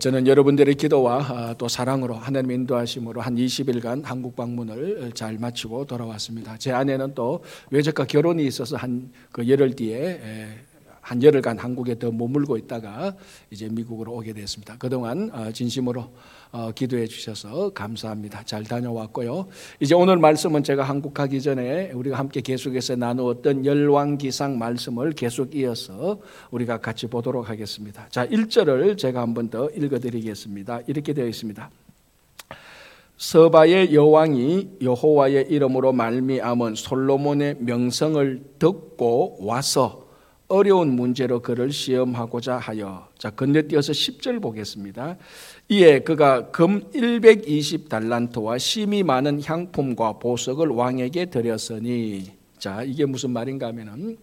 저는 여러분들의 기도와 또 사랑으로 하나님 인도하심으로 한 20일간 한국 방문을 잘 마치고 돌아왔습니다. 제 아내는 또 외적과 결혼이 있어서 한 그 열흘 뒤에 한 열흘간 한국에 더 머물고 있다가 이제 미국으로 오게 됐습니다. 그동안 진심으로 기도해 주셔서 감사합니다. 잘 다녀왔고요. 이제 오늘 말씀은 제가 한국 가기 전에 우리가 함께 계속해서 나누었던 열왕기상 말씀을 계속 이어서 우리가 같이 보도록 하겠습니다. 자, 1절을 제가 한 번 더 읽어드리겠습니다. 이렇게 되어 있습니다. 서바의 여왕이 여호와의 이름으로 말미암은 솔로몬의 명성을 듣고 와서 어려운 문제로 그를 시험하고자 하여. 자, 건너뛰어서 10절 보겠습니다. 이에 그가 금 120달란트와 심히 많은 향품과 보석을 왕에게 드렸으니. 자, 이게 무슨 말인가 하면은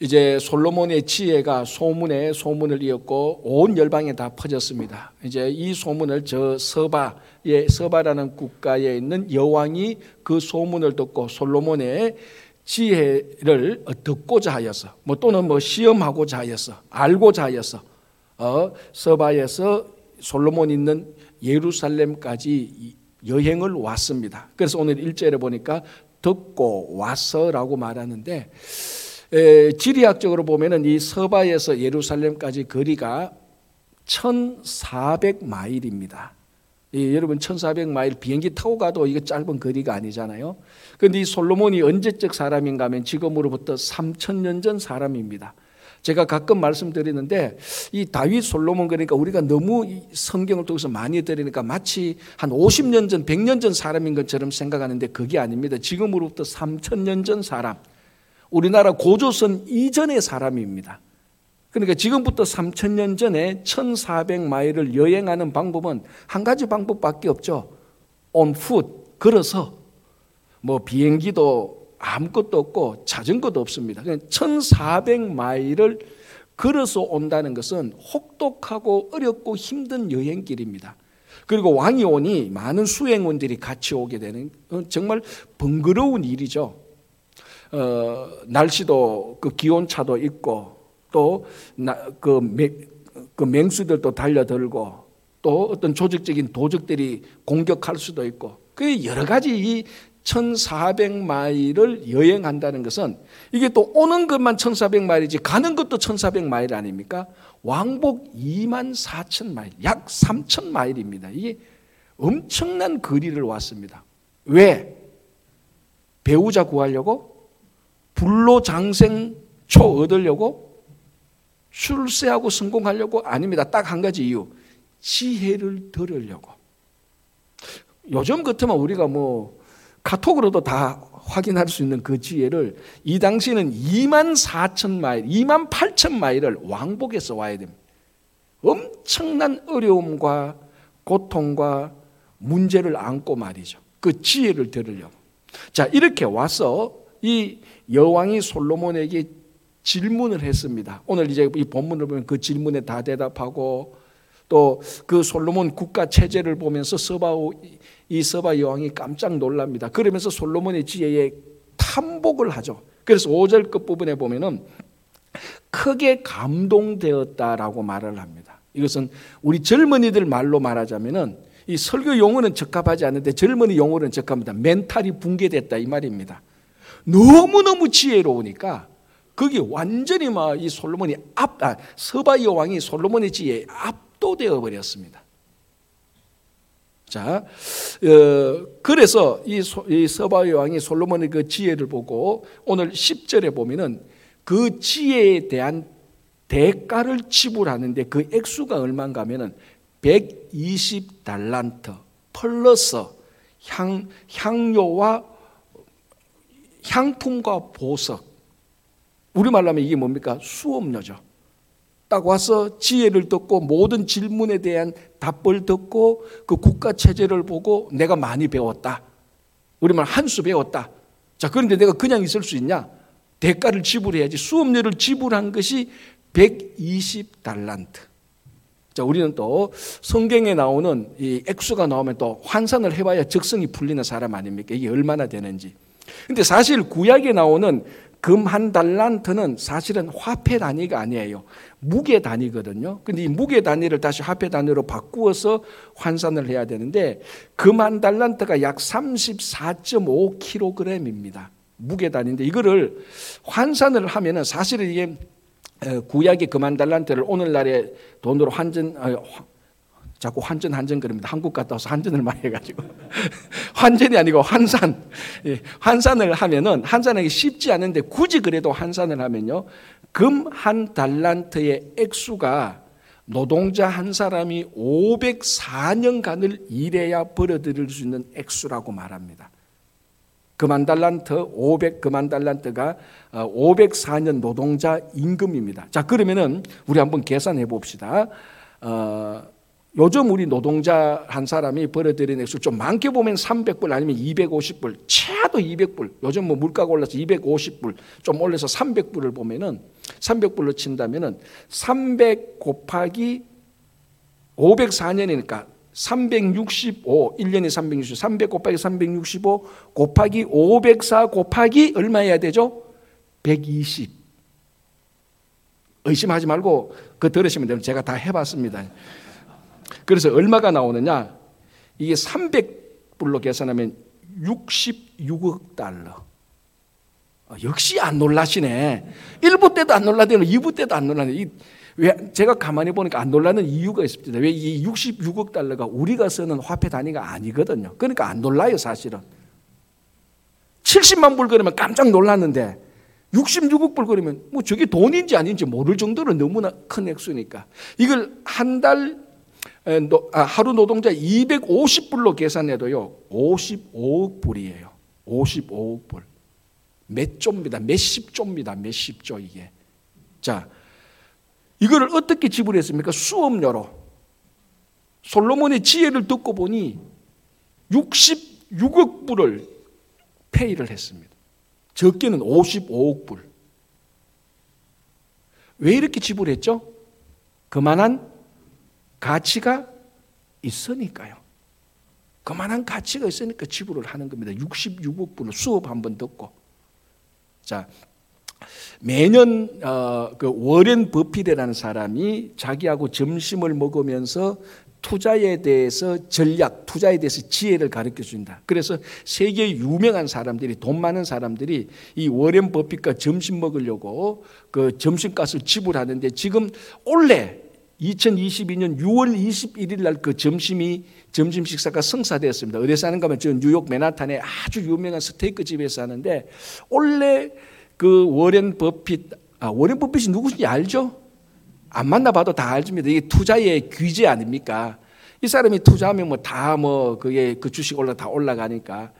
이제 솔로몬의 지혜가 소문에 소문을 이었고 온 열방에 다 퍼졌습니다. 이제 이 소문을 저 서바라는 국가에 있는 여왕이 그 소문을 듣고 솔로몬의 지혜를 듣고자 하였어. 뭐 또는 뭐 시험하고자 하였어. 알고자 하였어. 서바에서 솔로몬 있는 예루살렘까지 여행을 왔습니다. 그래서 오늘 1절에 보니까 듣고 와서라고 말하는데 지리학적으로 보면은 이 서바에서 예루살렘까지 거리가 1400마일입니다. 여러분 1400마일 비행기 타고 가도 이거 짧은 거리가 아니잖아요. 그런데 이 솔로몬이 언제적 사람인가 하면 지금으로부터 3000년 전 사람입니다. 제가 가끔 말씀드리는데 이 다윗 솔로몬 그러니까 우리가 너무 성경을 통해서 많이 들으니까 마치 한 50년 전 100년 전 사람인 것처럼 생각하는데 그게 아닙니다. 지금으로부터 3000년 전 사람, 우리나라 고조선 이전의 사람입니다. 그러니까 지금부터 3000년 전에 1400마일을 여행하는 방법은 한 가지 방법밖에 없죠. On foot, 걸어서. 뭐 비행기도 아무것도 없고 자전거도 없습니다. 그냥 1400마일을 걸어서 온다는 것은 혹독하고 어렵고 힘든 여행길입니다. 그리고 왕이 오니 많은 수행원들이 같이 오게 되는 정말 번거로운 일이죠. 날씨도 그 기온차도 있고 또 그 맹수들도 달려들고 또 어떤 조직적인 도적들이 공격할 수도 있고 그 여러 가지 이 1400마일을 여행한다는 것은 이게 또 오는 것만 1400마일이지 가는 것도 1400마일 아닙니까? 왕복 24,000마일, 약 3000마일입니다. 이게 엄청난 거리를 왔습니다. 왜? 배우자 구하려고? 불로장생초 얻으려고? 출세하고 성공하려고? 아닙니다. 딱 한 가지 이유. 지혜를 들으려고. 요즘 같으면 우리가 뭐 카톡으로도 다 확인할 수 있는 그 지혜를 이 당시에는 24,000마일, 28,000마일을 왕복해서 와야 됩니다. 엄청난 어려움과 고통과 문제를 안고 말이죠. 그 지혜를 들으려고. 자, 이렇게 와서 이 여왕이 솔로몬에게 질문을 했습니다. 오늘 이제 이 본문을 보면 그 질문에 다 대답하고 또 그 솔로몬 국가 체제를 보면서 이 서바 여왕이 깜짝 놀랍니다. 그러면서 솔로몬의 지혜에 탐복을 하죠. 그래서 5절 끝부분에 보면은 크게 감동되었다라고 말을 합니다. 이것은 우리 젊은이들 말로 말하자면은 이 설교 용어는 적합하지 않은데 젊은이 용어는 적합합니다. 멘탈이 붕괴됐다 이 말입니다. 너무너무 지혜로우니까 그게 완전히 막 이 솔로몬이 서바 여왕이 솔로몬의 지혜에 압도되어 버렸습니다. 자, 그래서 이 서바 여왕이 솔로몬의 그 지혜를 보고 오늘 10절에 보면은 그 지혜에 대한 대가를 지불하는데 그 액수가 얼마인가 하면은 120달란트 플러스 향료와 향품과 보석. 우리말로 하면 이게 뭡니까? 수업료죠. 딱 와서 지혜를 듣고 모든 질문에 대한 답을 듣고 그 국가 체제를 보고 내가 많이 배웠다. 우리말 한 수 배웠다. 자, 그런데 내가 그냥 있을 수 있냐? 대가를 지불해야지. 수업료를 지불한 것이 120달란트. 자, 우리는 또 성경에 나오는 이 액수가 나오면 또 환산을 해봐야 적성이 풀리는 사람 아닙니까? 이게 얼마나 되는지. 근데 사실 구약에 나오는 금 한 달란트는 사실은 화폐 단위가 아니에요. 무게 단위거든요. 근데 이 무게 단위를 다시 화폐 단위로 바꾸어서 환산을 해야 되는데 금 한 달란트가 약 34.5kg입니다. 무게 단위인데 이거를 환산을 하면은 사실은 이게 구약의 금 한 달란트를 오늘날의 돈으로 자꾸 환전 그럽니다. 한국 갔다 와서 환전을 많이 해가지고 환전이 아니고 환산. 환산을 하면은 환산하기 쉽지 않은데 굳이 그래도 환산을 하면요, 금 한 달란트의 액수가 노동자 한 사람이 504년간을 일해야 벌어들일 수 있는 액수라고 말합니다. 금 한 달란트, 500금 한 달란트가 504년 노동자 임금입니다. 자, 그러면은 우리 한번 계산해 봅시다. 요즘 우리 노동자 한 사람이 벌어들인 액수 좀 많게 보면 300불 아니면 250불, 최하도 200불. 요즘 뭐 물가가 올라서 250불, 좀 올라서 300불을 보면은 300불로 친다면은 300 곱하기 504년이니까 365, 1년이 365, 300 곱하기 365 곱하기 504 곱하기 얼마 해야 되죠? 120. 의심하지 말고 그거 들으시면 됩니다. 제가 다 해봤습니다. 그래서 얼마가 나오느냐? 이게 300불로 계산하면 66억 달러. 역시 안 놀라시네. 1부 때도 안 놀라더니 2부 때도 안 놀라네. 왜 제가 가만히 보니까 안 놀라는 이유가 있습니다. 왜 이 66억 달러가 우리가 쓰는 화폐 단위가 아니거든요. 그러니까 안 놀라요, 사실은. 70만 불 그러면 깜짝 놀랐는데 66억 불 그러면 뭐 저게 돈인지 아닌지 모를 정도로 너무나 큰 액수니까 이걸 한 달 하루 노동자 250불로 계산해도요 55억 불이에요. 55억 불. 몇 조입니다. 몇십 조입니다. 몇십 조 이게. 자, 이거를 어떻게 지불했습니까? 수업료로. 솔로몬의 지혜를 듣고 보니 66억 불을 페이를 했습니다. 적게는 55억 불. 왜 이렇게 지불했죠? 그만한 가치가 있으니까요. 그만한 가치가 있으니까 지불을 하는 겁니다. 66억 불을 수업 한번 듣고. 자, 매년 그 워렌 버핏이라는 사람이 자기하고 점심을 먹으면서 투자에 대해서 전략, 투자에 대해서 지혜를 가르쳐 준다. 그래서 세계의 유명한 사람들이, 돈 많은 사람들이 이 워렌 버핏과 점심 먹으려고 그 점심값을 지불하는데 지금 올해 2022년 6월 21일 날 그 점심 식사가 성사되었습니다. 어디서 하는가 하면 저 뉴욕 맨하탄에 아주 유명한 스테이크 집에서 하는데 원래 그 워렌 버핏이 누구인지 알죠? 안 만나봐도 다 알줍니다. 이게 투자의 귀재 아닙니까? 이 사람이 투자하면 그게 그 주식 다 올라가니까.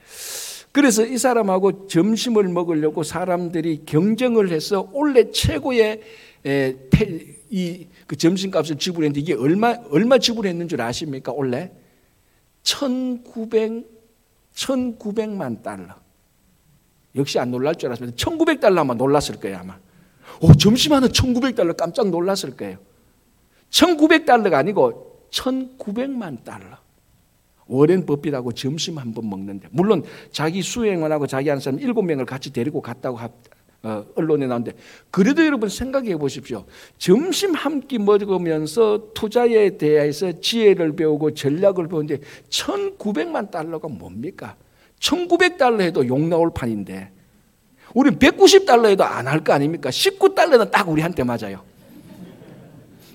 그래서 이 사람하고 점심을 먹으려고 사람들이 경쟁을 해서 원래 최고의 그 점심값을 지불했는데 이게 얼마 지불했는 줄 아십니까? 원래 1900만 달러. 역시 안 놀랄 줄 알았습니다. 1900달러 아마 놀랐을 거예요, 아마. 점심하는 1900달러 깜짝 놀랐을 거예요. 1900달러가 아니고 1900만 달러. 워렌 버핏하고 점심 한 번 먹는데. 물론 자기 수행원하고 자기 하는 사람 7명을 같이 데리고 갔다고 언론에 나오는데 그래도 여러분 생각해 보십시오. 점심 한 끼 먹으면서 투자에 대해서 지혜를 배우고 전략을 배우는데 1900만 달러가 뭡니까? 1900달러 해도 욕 나올 판인데 우리 190달러 해도 안 할 거 아닙니까? 19달러는 딱 우리한테 맞아요.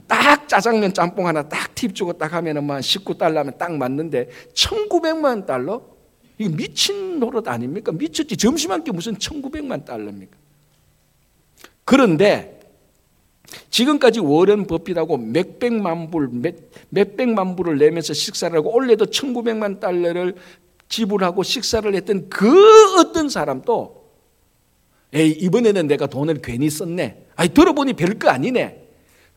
딱 짜장면 짬뽕 하나 딱 팁 주고 딱 하면은 19달러 하면 딱 맞는데 1900만 달러? 이거 미친 노릇 아닙니까? 미쳤지. 점심 한 끼 무슨 1900만 달러입니까? 그런데 지금까지 워렌 버핏하고 몇백만 불, 몇백만 불을 내면서 식사를 하고 올해도 1900만 달러를 지불하고 식사를 했던 그 어떤 사람도 에이, 이번에는 내가 돈을 괜히 썼네. 아니, 들어보니 별거 아니네.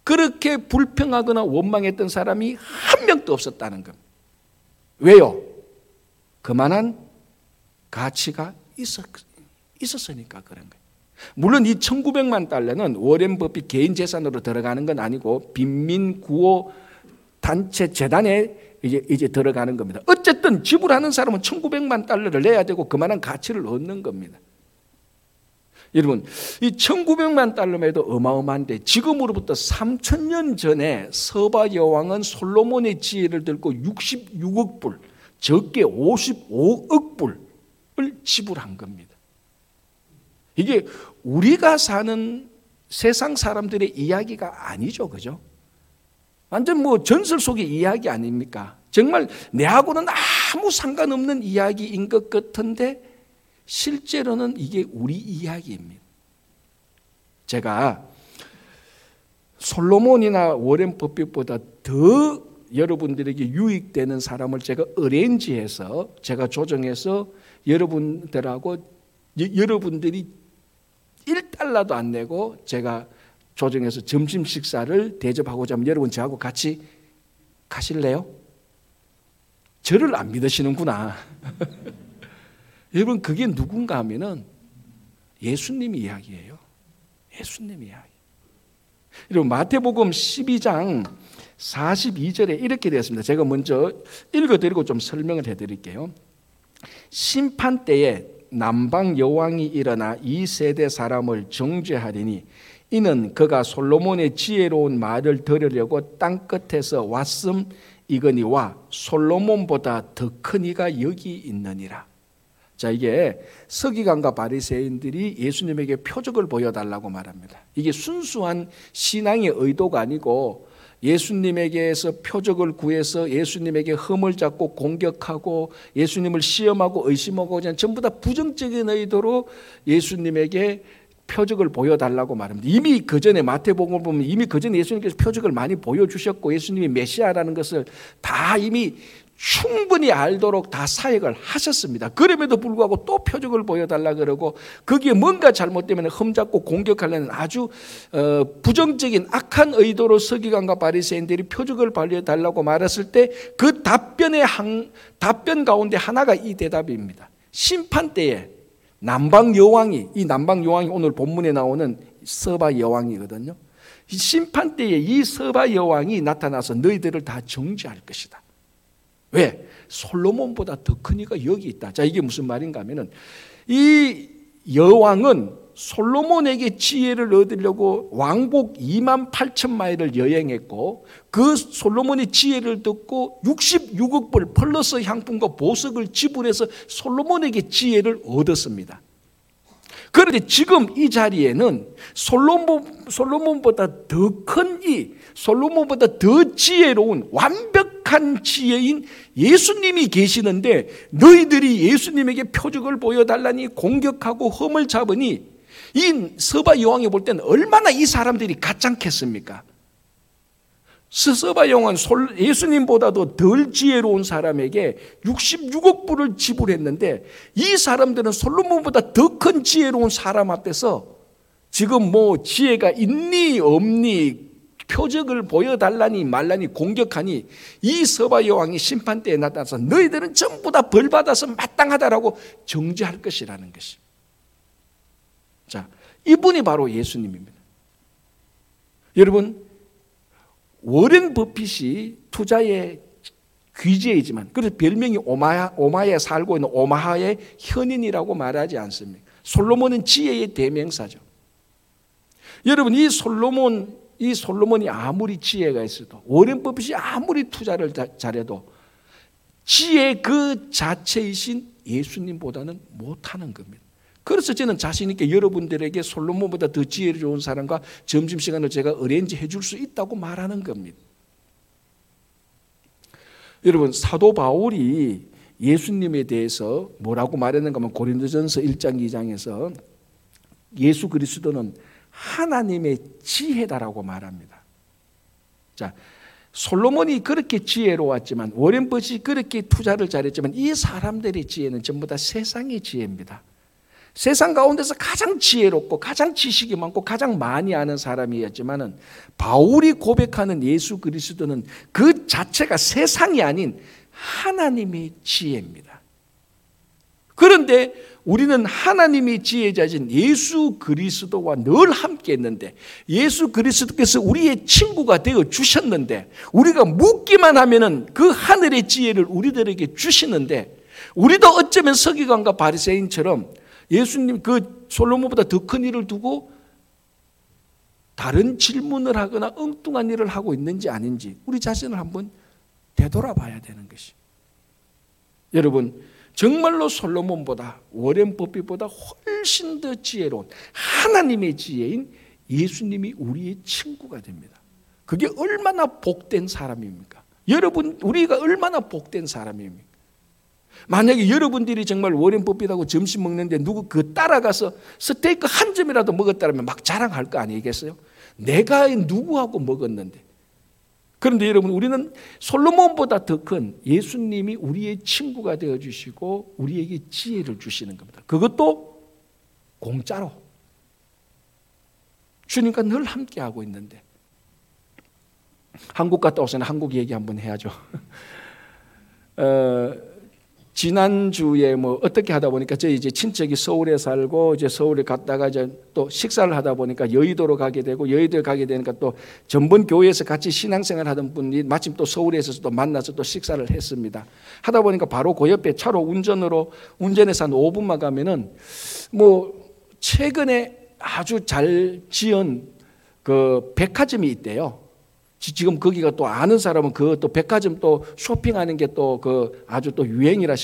그렇게 불평하거나 원망했던 사람이 한 명도 없었다는 겁니다. 왜요? 그만한 가치가 있었으니까 그런 거예요. 물론 이 1900만 달러는 워렌 버핏 개인 재산으로 들어가는 건 아니고 빈민 구호 단체 재단에 이제 들어가는 겁니다. 어쨌든 지불하는 사람은 1900만 달러를 내야 되고 그만한 가치를 얻는 겁니다. 여러분, 이 1900만 달러만 해도 어마어마한데 지금으로부터 3000년 전에 서바 여왕은 솔로몬의 지혜를 들고 66억 불, 적게 55억 불을 지불한 겁니다. 이게 우리가 사는 세상 사람들의 이야기가 아니죠. 그죠? 완전 뭐 전설 속의 이야기 아닙니까? 정말 내하고는 아무 상관없는 이야기인 것 같은데 실제로는 이게 우리 이야기입니다. 제가 솔로몬이나 워렌 버핏보다 더 여러분들에게 유익되는 사람을 제가 어레인지해서 제가 조정해서 여러분들하고 여러분들이 1달러도 안 내고 제가 조정해서 점심 식사를 대접하고자 하면 여러분 저하고 같이 가실래요? 저를 안 믿으시는구나. 여러분 그게 누군가 하면은 예수님 이야기예요. 예수님 이야기. 여러분 마태복음 12장 42절에 이렇게 되었습니다. 제가 먼저 읽어드리고 좀 설명을 해드릴게요. 심판 때에 남방 여왕이 일어나 이 세대 사람을 정죄하리니 이는 그가 솔로몬의 지혜로운 말을 들으려고 땅끝에서 왔음 이거니와 솔로몬보다 더 큰 이가 여기 있느니라. 자, 이게 서기관과 바리새인들이 예수님에게 표적을 보여달라고 말합니다. 이게 순수한 신앙의 의도가 아니고 예수님에게서 표적을 구해서 예수님에게 흠을 잡고 공격하고 예수님을 시험하고 의심하고 그냥 전부 다 부정적인 의도로 예수님에게 표적을 보여달라고 말합니다. 이미 그 전에 마태복음을 보면 이미 그 전에 예수님께서 표적을 많이 보여주셨고 예수님이 메시아라는 것을 다 이미 충분히 알도록 다 사역을 하셨습니다. 그럼에도 불구하고 또 표적을 보여달라 그러고 거기에 뭔가 잘못되면 흠잡고 공격하려는 아주 부정적인 악한 의도로 서기관과 바리새인들이 표적을 발휘해달라고 말했을 때 그 답변 가운데 하나가 이 대답입니다. 심판 때에 남방 여왕이, 이 남방 여왕이 오늘 본문에 나오는 서바 여왕이거든요. 심판 때에 이 서바 여왕이 나타나서 너희들을 다 정죄할 것이다. 왜? 솔로몬보다 더 큰 이가 여기 있다. 자, 이게 무슨 말인가 하면은 이 여왕은 솔로몬에게 지혜를 얻으려고 왕복 28,000마일을 여행했고 그 솔로몬의 지혜를 듣고 66억 불 플러스 향품과 보석을 지불해서 솔로몬에게 지혜를 얻었습니다. 그런데 지금 이 자리에는 솔로몬보다 더 큰 이, 솔로몬보다 더 지혜로운 완벽한 지혜인 예수님이 계시는데 너희들이 예수님에게 표적을 보여달라니 공격하고 흠을 잡으니 이 서바 여왕이 볼 때는 얼마나 이 사람들이 가짜겠습니까? 서바 여왕은 예수님보다도 덜 지혜로운 사람에게 66억 불을 지불했는데 이 사람들은 솔로몬보다 더 큰 지혜로운 사람 앞에서 지금 뭐 지혜가 있니 없니 표적을 보여달라니 말라니 공격하니 이 서바 여왕이 심판 때에 나타나서 너희들은 전부 다 벌 받아서 마땅하다라고 정죄할 것이라는 것입니다. 자, 이분이 바로 예수님입니다. 여러분, 워렌 버핏이 투자의 귀재이지만 그래서 별명이 오마하에 살고 있는 오마하의 현인이라고 말하지 않습니까? 솔로몬은 지혜의 대명사죠. 여러분, 이 솔로몬이 아무리 지혜가 있어도 워렌 버핏이 아무리 투자를 잘해도 지혜 그 자체이신 예수님보다는 못하는 겁니다. 그래서 저는 자신 있게 여러분들에게 솔로몬보다 더 지혜로운 사람과 점심시간을 제가 어레인지 해줄 수 있다고 말하는 겁니다. 여러분, 사도 바울이 예수님에 대해서 뭐라고 말했는가 하면 고린도전서 1장 2장에서 예수 그리스도는 하나님의 지혜다라고 말합니다. 자, 솔로몬이 그렇게 지혜로웠지만 워렌 버핏이 그렇게 투자를 잘했지만 이 사람들의 지혜는 전부 다 세상의 지혜입니다. 세상 가운데서 가장 지혜롭고 가장 지식이 많고 가장 많이 아는 사람이었지만은 바울이 고백하는 예수 그리스도는 그 자체가 세상이 아닌 하나님의 지혜입니다. 그런데 우리는 하나님의 지혜자신 예수 그리스도와 늘 함께 했는데 예수 그리스도께서 우리의 친구가 되어 주셨는데 우리가 묻기만 하면은 그 하늘의 지혜를 우리들에게 주시는데 우리도 어쩌면 서기관과 바리새인처럼 예수님 그 솔로몬보다 더 큰 일을 두고 다른 질문을 하거나 엉뚱한 일을 하고 있는지 아닌지 우리 자신을 한번 되돌아봐야 되는 것이. 여러분 정말로 솔로몬보다 워렌 버핏보다 훨씬 더 지혜로운 하나님의 지혜인 예수님이 우리의 친구가 됩니다. 그게 얼마나 복된 사람입니까? 여러분 우리가 얼마나 복된 사람입니까? 만약에 여러분들이 정말 워렌 버핏하고 점심 먹는데 누구 그 따라가서 스테이크 한 점이라도 먹었다면 막 자랑할 거 아니겠어요? 내가 누구하고 먹었는데. 그런데 여러분 우리는 솔로몬보다 더 큰 예수님이 우리의 친구가 되어주시고 우리에게 지혜를 주시는 겁니다. 그것도 공짜로. 주님과 늘 함께하고 있는데. 한국 갔다 오서는 한국 얘기 한번 해야죠. 지난주에 어떻게 하다 보니까 저희 이제 친척이 서울에 살고 이제 서울에 갔다가 이제 또 식사를 하다 보니까 여의도로 가게 되고 여의도에 가게 되니까 또 전번 교회에서 같이 신앙생활 하던 분이 마침 또 서울에서 또 만나서 또 식사를 했습니다. 하다 보니까 바로 그 옆에 차로 운전해서 한 5분만 가면은 최근에 아주 잘 지은 그 백화점이 있대요. 지금 거기가 또 아는 사람은 그 또 백화점 또 쇼핑하는 게 또 그 아주 또 유행이라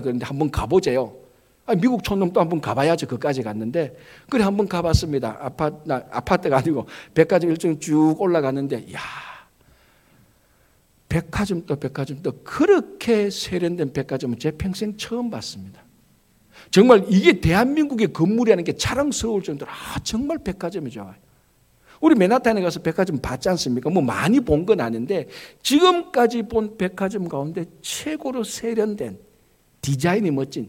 그러는데 한번 가보세요. 미국 촌놈도 한번 가봐야죠. 그까지 갔는데 그래 한번 가봤습니다. 아파트가 아니고 백화점 일종이 쭉 올라가는데 이야 백화점도 그렇게 세련된 백화점은 제 평생 처음 봤습니다. 정말 이게 대한민국의 건물이라는 게 자랑스러울 정도로 정말 백화점이 좋아요. 우리 맨하탄에 가서 백화점 봤지 않습니까? 많이 본 건 아닌데 지금까지 본 백화점 가운데 최고로 세련된 디자인이 멋진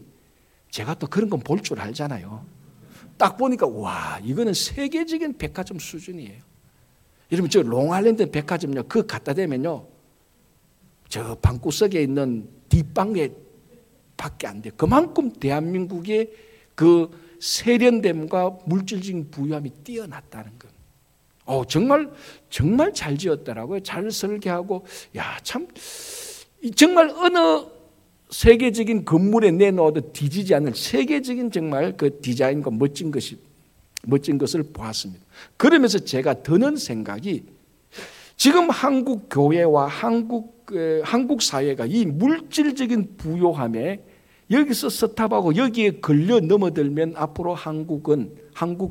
제가 또 그런 건 볼 줄 알잖아요. 딱 보니까 와 이거는 세계적인 백화점 수준이에요. 여러분 저 롱아일랜드 백화점요 그거 갖다 대면요 저 방구석에 있는 뒷방에 밖에 안 돼요. 그만큼 대한민국의 그 세련됨과 물질적인 부유함이 뛰어났다는 것. 정말 잘 지었더라고요. 잘 설계하고 정말 어느 세계적인 건물에 내놓아도 뒤지지 않을 세계적인 정말 그 디자인과 멋진 것을 보았습니다. 그러면서 제가 드는 생각이 지금 한국 교회와 한국 사회가 이 물질적인 부요함에 여기서 스탑하고 여기에 걸려 넘어들면 앞으로 한국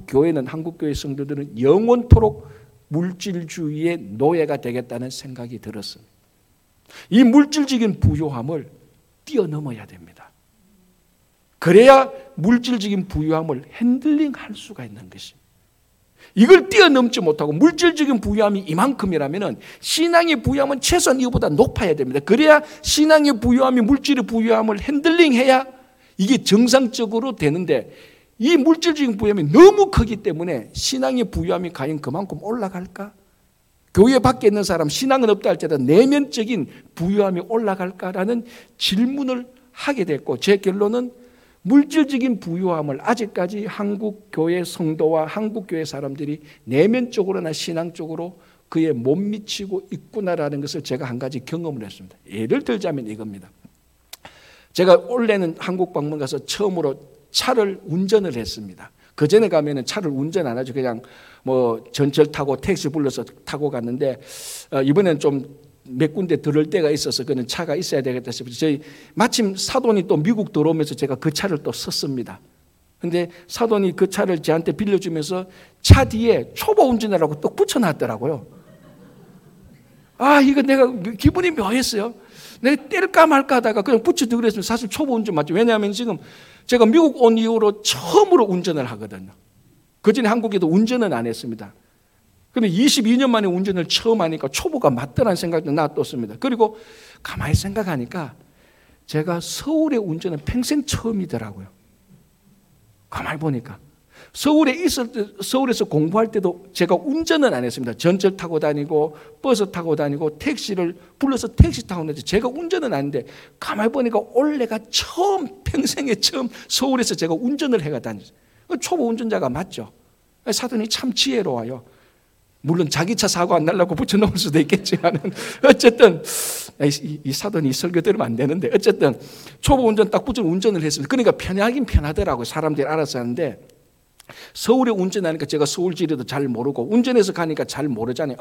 교회 성도들은 영원토록 물질주의의 노예가 되겠다는 생각이 들었습니다. 이 물질적인 부요함을 뛰어넘어야 됩니다. 그래야 물질적인 부요함을 핸들링할 수가 있는 것입니다. 이걸 뛰어넘지 못하고 물질적인 부유함이 이만큼이라면 신앙의 부유함은 최소한 이거보다 높아야 됩니다. 그래야 신앙의 부유함이 물질의 부유함을 핸들링해야 이게 정상적으로 되는데 이 물질적인 부유함이 너무 크기 때문에 신앙의 부유함이 과연 그만큼 올라갈까? 교회 밖에 있는 사람 신앙은 없다 할지라도 내면적인 부유함이 올라갈까라는 질문을 하게 됐고 제 결론은 물질적인 부유함을 아직까지 한국 교회 성도와 한국 교회 사람들이 내면적으로나 신앙적으로 그에 못 미치고 있구나라는 것을 제가 한 가지 경험을 했습니다. 예를 들자면 이겁니다. 제가 원래는 한국 방문 가서 처음으로 차를 운전을 했습니다. 그 전에 가면은 차를 운전 안 하죠. 그냥 전철 타고 택시 불러서 타고 갔는데 이번엔 좀 몇 군데 들을 때가 있어서 그는 차가 있어야 되겠다 싶어서 저희 마침 사돈이 또 미국 들어오면서 제가 그 차를 또 썼습니다. 그런데 사돈이 그 차를 저한테 빌려주면서 차 뒤에 초보 운전하라고 또 붙여놨더라고요. 이거 내가 기분이 묘했어요. 내가 뗄까 말까 하다가 그냥 붙여두기로 했으면 사실 초보 운전 맞죠. 왜냐하면 지금 제가 미국 온 이후로 처음으로 운전을 하거든요. 그전에 한국에도 운전은 안 했습니다. 근데 22년 만에 운전을 처음 하니까 초보가 맞더라는 생각도 놔뒀습니다. 그리고 가만히 생각하니까 제가 서울의 운전은 평생 처음이더라고요. 가만히 보니까. 서울에 있을 때, 서울에서 공부할 때도 제가 운전은 안 했습니다. 전철 타고 다니고, 버스 타고 다니고, 택시를 불러서 택시 타고 다니는데 제가 운전은 아닌데 가만히 보니까 올해가 평생에 처음 서울에서 제가 운전을 해가 다녔어요. 초보 운전자가 맞죠. 사돈이 참 지혜로워요. 물론 자기 차 사고 안 날라고 붙여놓을 수도 있겠지만 어쨌든 이 사돈이 설교 들으면 안 되는데 어쨌든 초보 운전 딱 붙여서 운전을 했습니다. 그러니까 편하긴 편하더라고요. 사람들이 알아서 하는데 서울에 운전하니까 제가 서울 지리도 잘 모르고 운전해서 가니까 잘 모르잖아요.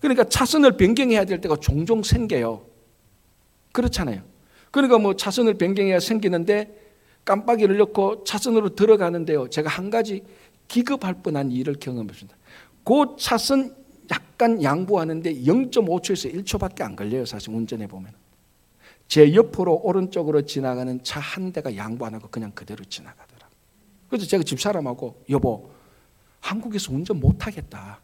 그러니까 차선을 변경해야 될 때가 종종 생겨요. 그렇잖아요. 그러니까 뭐 차선을 변경해야 생기는데 깜빡이를 넣고 차선으로 들어가는데요. 제가 한 가지 기급할 뻔한 일을 경험했습니다. 그 차선 약간 양보하는데 0.5초에서 1초밖에 안 걸려요. 사실 운전해 보면. 제 옆으로 오른쪽으로 지나가는 차 한 대가 양보 안 하고 그냥 그대로 지나가더라고요. 그래서 제가 집사람하고 여보 한국에서 운전 못하겠다.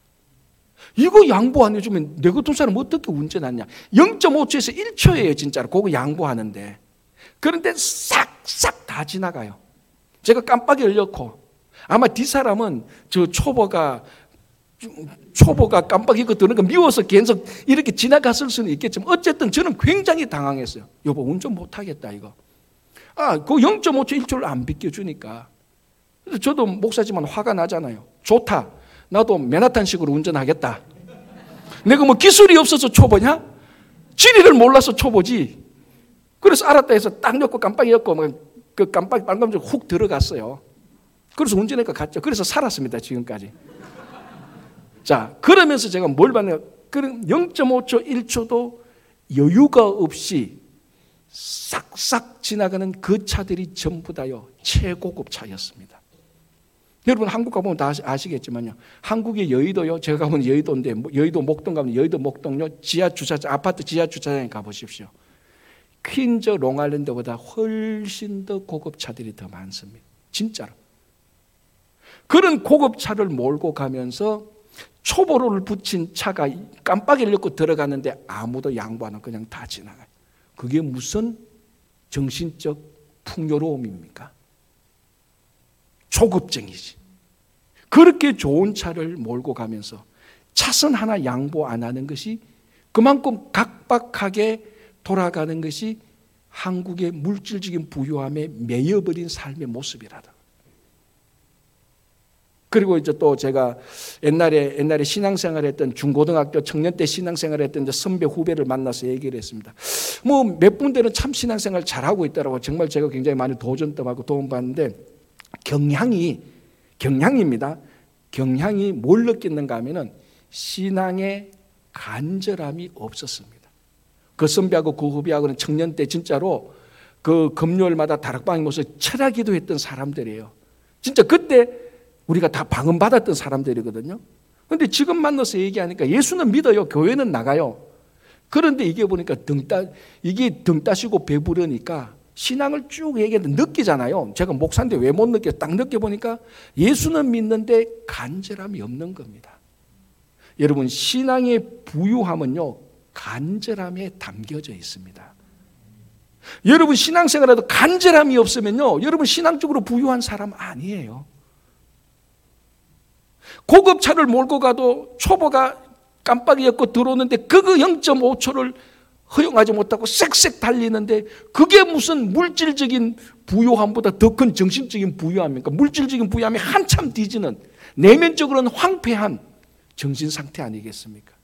이거 양보 안 해주면 내 같은 사람 어떻게 운전하냐. 0.5초에서 1초예요 진짜로. 그거 양보하는데. 그런데 싹싹 다 지나가요. 제가 깜빡이를 넣고 아마 뒷사람은 저 초보가 깜빡이 이거 드는 거 미워서 계속 이렇게 지나갔을 수는 있겠지만 어쨌든 저는 굉장히 당황했어요. 여보 운전 못하겠다 이거. 그 0.5초 1초를 안 비켜주니까. 그래서 저도 목사지만 화가 나잖아요. 좋다. 나도 맨하탄식으로 운전하겠다. 내가 뭐 기술이 없어서 초보냐? 지리를 몰라서 초보지. 그래서 알았다 해서 딱 넣고 깜빡이 넣고 그 깜빡이 빨간색으로 훅 들어갔어요. 그래서 운전해서 갔죠. 그래서 살았습니다 지금까지. 자, 그러면서 제가 뭘 봤냐? 0.5초, 1초도 여유가 없이 싹싹 지나가는 그 차들이 전부 다요 최고급 차였습니다. 여러분 한국 가보면 다 아시겠지만요. 한국의 여의도요. 제가 가보면 여의도인데 여의도 목동 가면 여의도 목동요. 지하 주차장, 아파트 지하 주차장에 가보십시오. 퀸즈 롱아일랜드보다 훨씬 더 고급 차들이 더 많습니다. 진짜로. 그런 고급 차를 몰고 가면서 초보로를 붙인 차가 깜빡이를 넣고 들어가는데 아무도 양보 안 하고 그냥 다 지나가요. 그게 무슨 정신적 풍요로움입니까? 초급증이지. 그렇게 좋은 차를 몰고 가면서 차선 하나 양보 안 하는 것이 그만큼 각박하게 돌아가는 것이 한국의 물질적인 부유함에 매여버린 삶의 모습이라다. 그리고 이제 또 제가 옛날에 신앙생활했던 중고등학교 청년 때 신앙생활했던 이제 선배 후배를 만나서 얘기를 했습니다. 뭐 몇 분들은 참 신앙생활 잘하고 있더라고. 정말 제가 굉장히 많이 도전하고 도움받는데 경향입니다. 경향이 뭘 느꼈는가 하면은 신앙의 간절함이 없었습니다. 그 선배하고 그 후배하고는 청년 때 진짜로 그 금요일마다 다락방에 모여서 철야기도 했던 사람들이에요. 진짜 그때 우리가 다 방언받았던 사람들이거든요. 그런데 지금 만나서 얘기하니까 예수는 믿어요. 교회는 나가요. 그런데 이게 보니까 등 따시고 배부르니까 신앙을 쭉 얘기해도 느끼잖아요. 제가 목사인데 왜 못 느껴요? 딱 느껴보니까 예수는 믿는데 간절함이 없는 겁니다. 여러분 신앙의 부유함은요. 간절함에 담겨져 있습니다. 여러분 신앙생활에도 간절함이 없으면요. 여러분 신앙적으로 부유한 사람 아니에요. 고급차를 몰고 가도 초보가 깜빡이 엮고 들어오는데 그거 0.5초를 허용하지 못하고 쌕쌕 달리는데 그게 무슨 물질적인 부유함보다 더 큰 정신적인 부유함입니까? 물질적인 부유함이 한참 뒤지는 내면적으로는 황폐한 정신상태 아니겠습니까?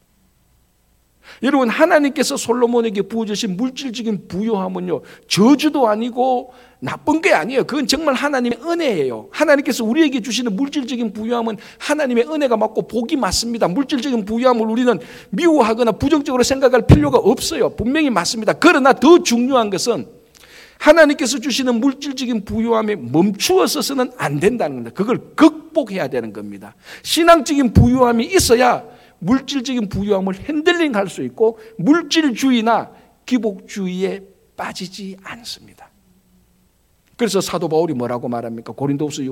여러분 하나님께서 솔로몬에게 부어주신 물질적인 부유함은요 저주도 아니고 나쁜 게 아니에요. 그건 정말 하나님의 은혜예요. 하나님께서 우리에게 주시는 물질적인 부유함은 하나님의 은혜가 맞고 복이 맞습니다. 물질적인 부유함을 우리는 미워하거나 부정적으로 생각할 필요가 없어요. 분명히 맞습니다. 그러나 더 중요한 것은 하나님께서 주시는 물질적인 부유함에 멈추어서는 안 된다는 겁니다. 그걸 극복해야 되는 겁니다. 신앙적인 부유함이 있어야 물질적인 부유함을 핸들링할 수 있고 물질주의나 기복주의에 빠지지 않습니다. 그래서 사도 바울이 뭐라고 말합니까? 고린도후서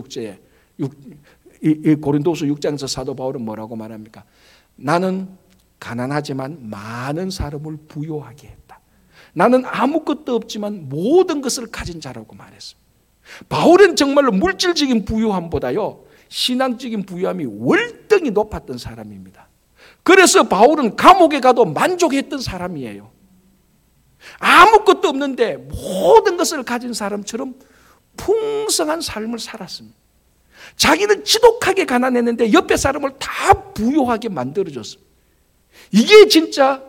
6장에서 사도 바울은 뭐라고 말합니까? 나는 가난하지만 많은 사람을 부유하게 했다. 나는 아무것도 없지만 모든 것을 가진 자라고 말했습니다. 바울은 정말로 물질적인 부유함보다요 신앙적인 부유함이 월등히 높았던 사람입니다. 그래서 바울은 감옥에 가도 만족했던 사람이에요. 아무것도 없는데 모든 것을 가진 사람처럼 풍성한 삶을 살았습니다. 자기는 지독하게 가난했는데 옆에 사람을 다 부유하게 만들어줬습니다. 이게 진짜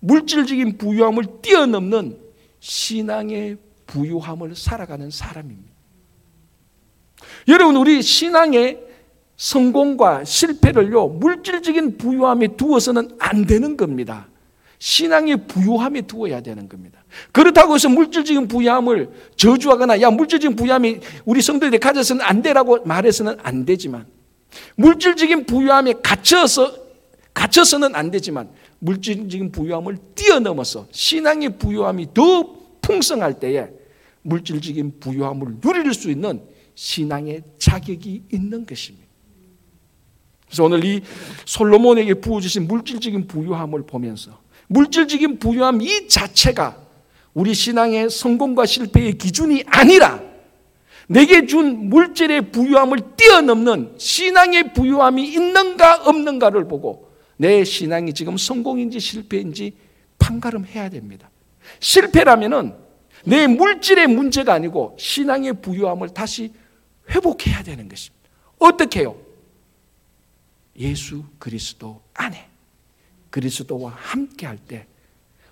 물질적인 부유함을 뛰어넘는 신앙의 부유함을 살아가는 사람입니다. 여러분, 우리 신앙의 성공과 실패를요, 물질적인 부유함에 두어서는 안 되는 겁니다. 신앙의 부유함에 두어야 되는 겁니다. 그렇다고 해서 물질적인 부유함을 저주하거나, 야, 물질적인 부유함이 우리 성도들이 가져서는 안 되라고 말해서는 안 되지만, 물질적인 부유함에 갇혀서는 안 되지만, 물질적인 부유함을 뛰어넘어서 신앙의 부유함이 더 풍성할 때에 물질적인 부유함을 누릴 수 있는 신앙의 자격이 있는 것입니다. 그래서 오늘 이 솔로몬에게 부어주신 물질적인 부유함을 보면서, 물질적인 부유함 이 자체가 우리 신앙의 성공과 실패의 기준이 아니라 내게 준 물질의 부유함을 뛰어넘는 신앙의 부유함이 있는가 없는가를 보고 내 신앙이 지금 성공인지 실패인지 판가름해야 됩니다. 실패라면은 내 물질의 문제가 아니고 신앙의 부유함을 다시 회복해야 되는 것입니다. 어떻게 해요? 예수 그리스도 안에, 그리스도와 함께할 때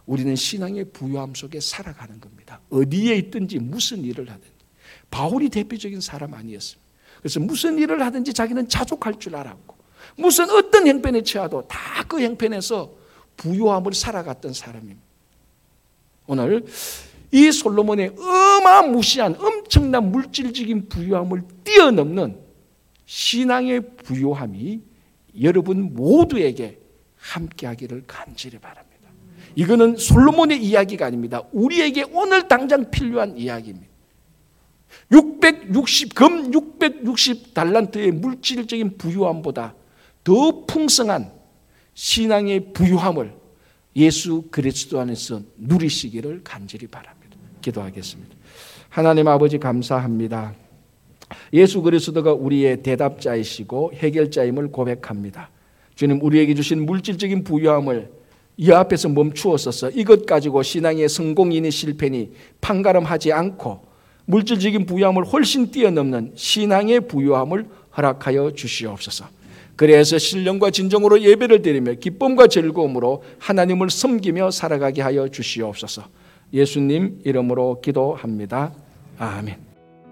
우리는 신앙의 부유함 속에 살아가는 겁니다. 어디에 있든지 무슨 일을 하든지. 바울이 대표적인 사람 아니었습니다. 그래서 무슨 일을 하든지 자기는 자족할 줄 알았고, 무슨 어떤 형편에 처해도 다 그 형편에서 부유함을 살아갔던 사람입니다. 오늘 이 솔로몬의 어마무시한 엄청난 물질적인 부유함을 뛰어넘는 신앙의 부유함이 여러분 모두에게 함께하기를 간절히 바랍니다. 이거는 솔로몬의 이야기가 아닙니다. 우리에게 오늘 당장 필요한 이야기입니다. 금 660달란트의 물질적인 부유함보다 더 풍성한 신앙의 부유함을 예수 그리스도 안에서 누리시기를 간절히 바랍니다. 기도하겠습니다. 하나님 아버지, 감사합니다. 예수 그리스도가 우리의 대답자이시고 해결자임을 고백합니다. 주님, 우리에게 주신 물질적인 부유함을 이 앞에서 멈추었어서 이것 가지고 신앙의 성공이니 실패니 판가름하지 않고 물질적인 부유함을 훨씬 뛰어넘는 신앙의 부유함을 허락하여 주시옵소서. 그래서 신령과 진정으로 예배를 드리며 기쁨과 즐거움으로 하나님을 섬기며 살아가게 하여 주시옵소서. 예수님 이름으로 기도합니다. 아멘.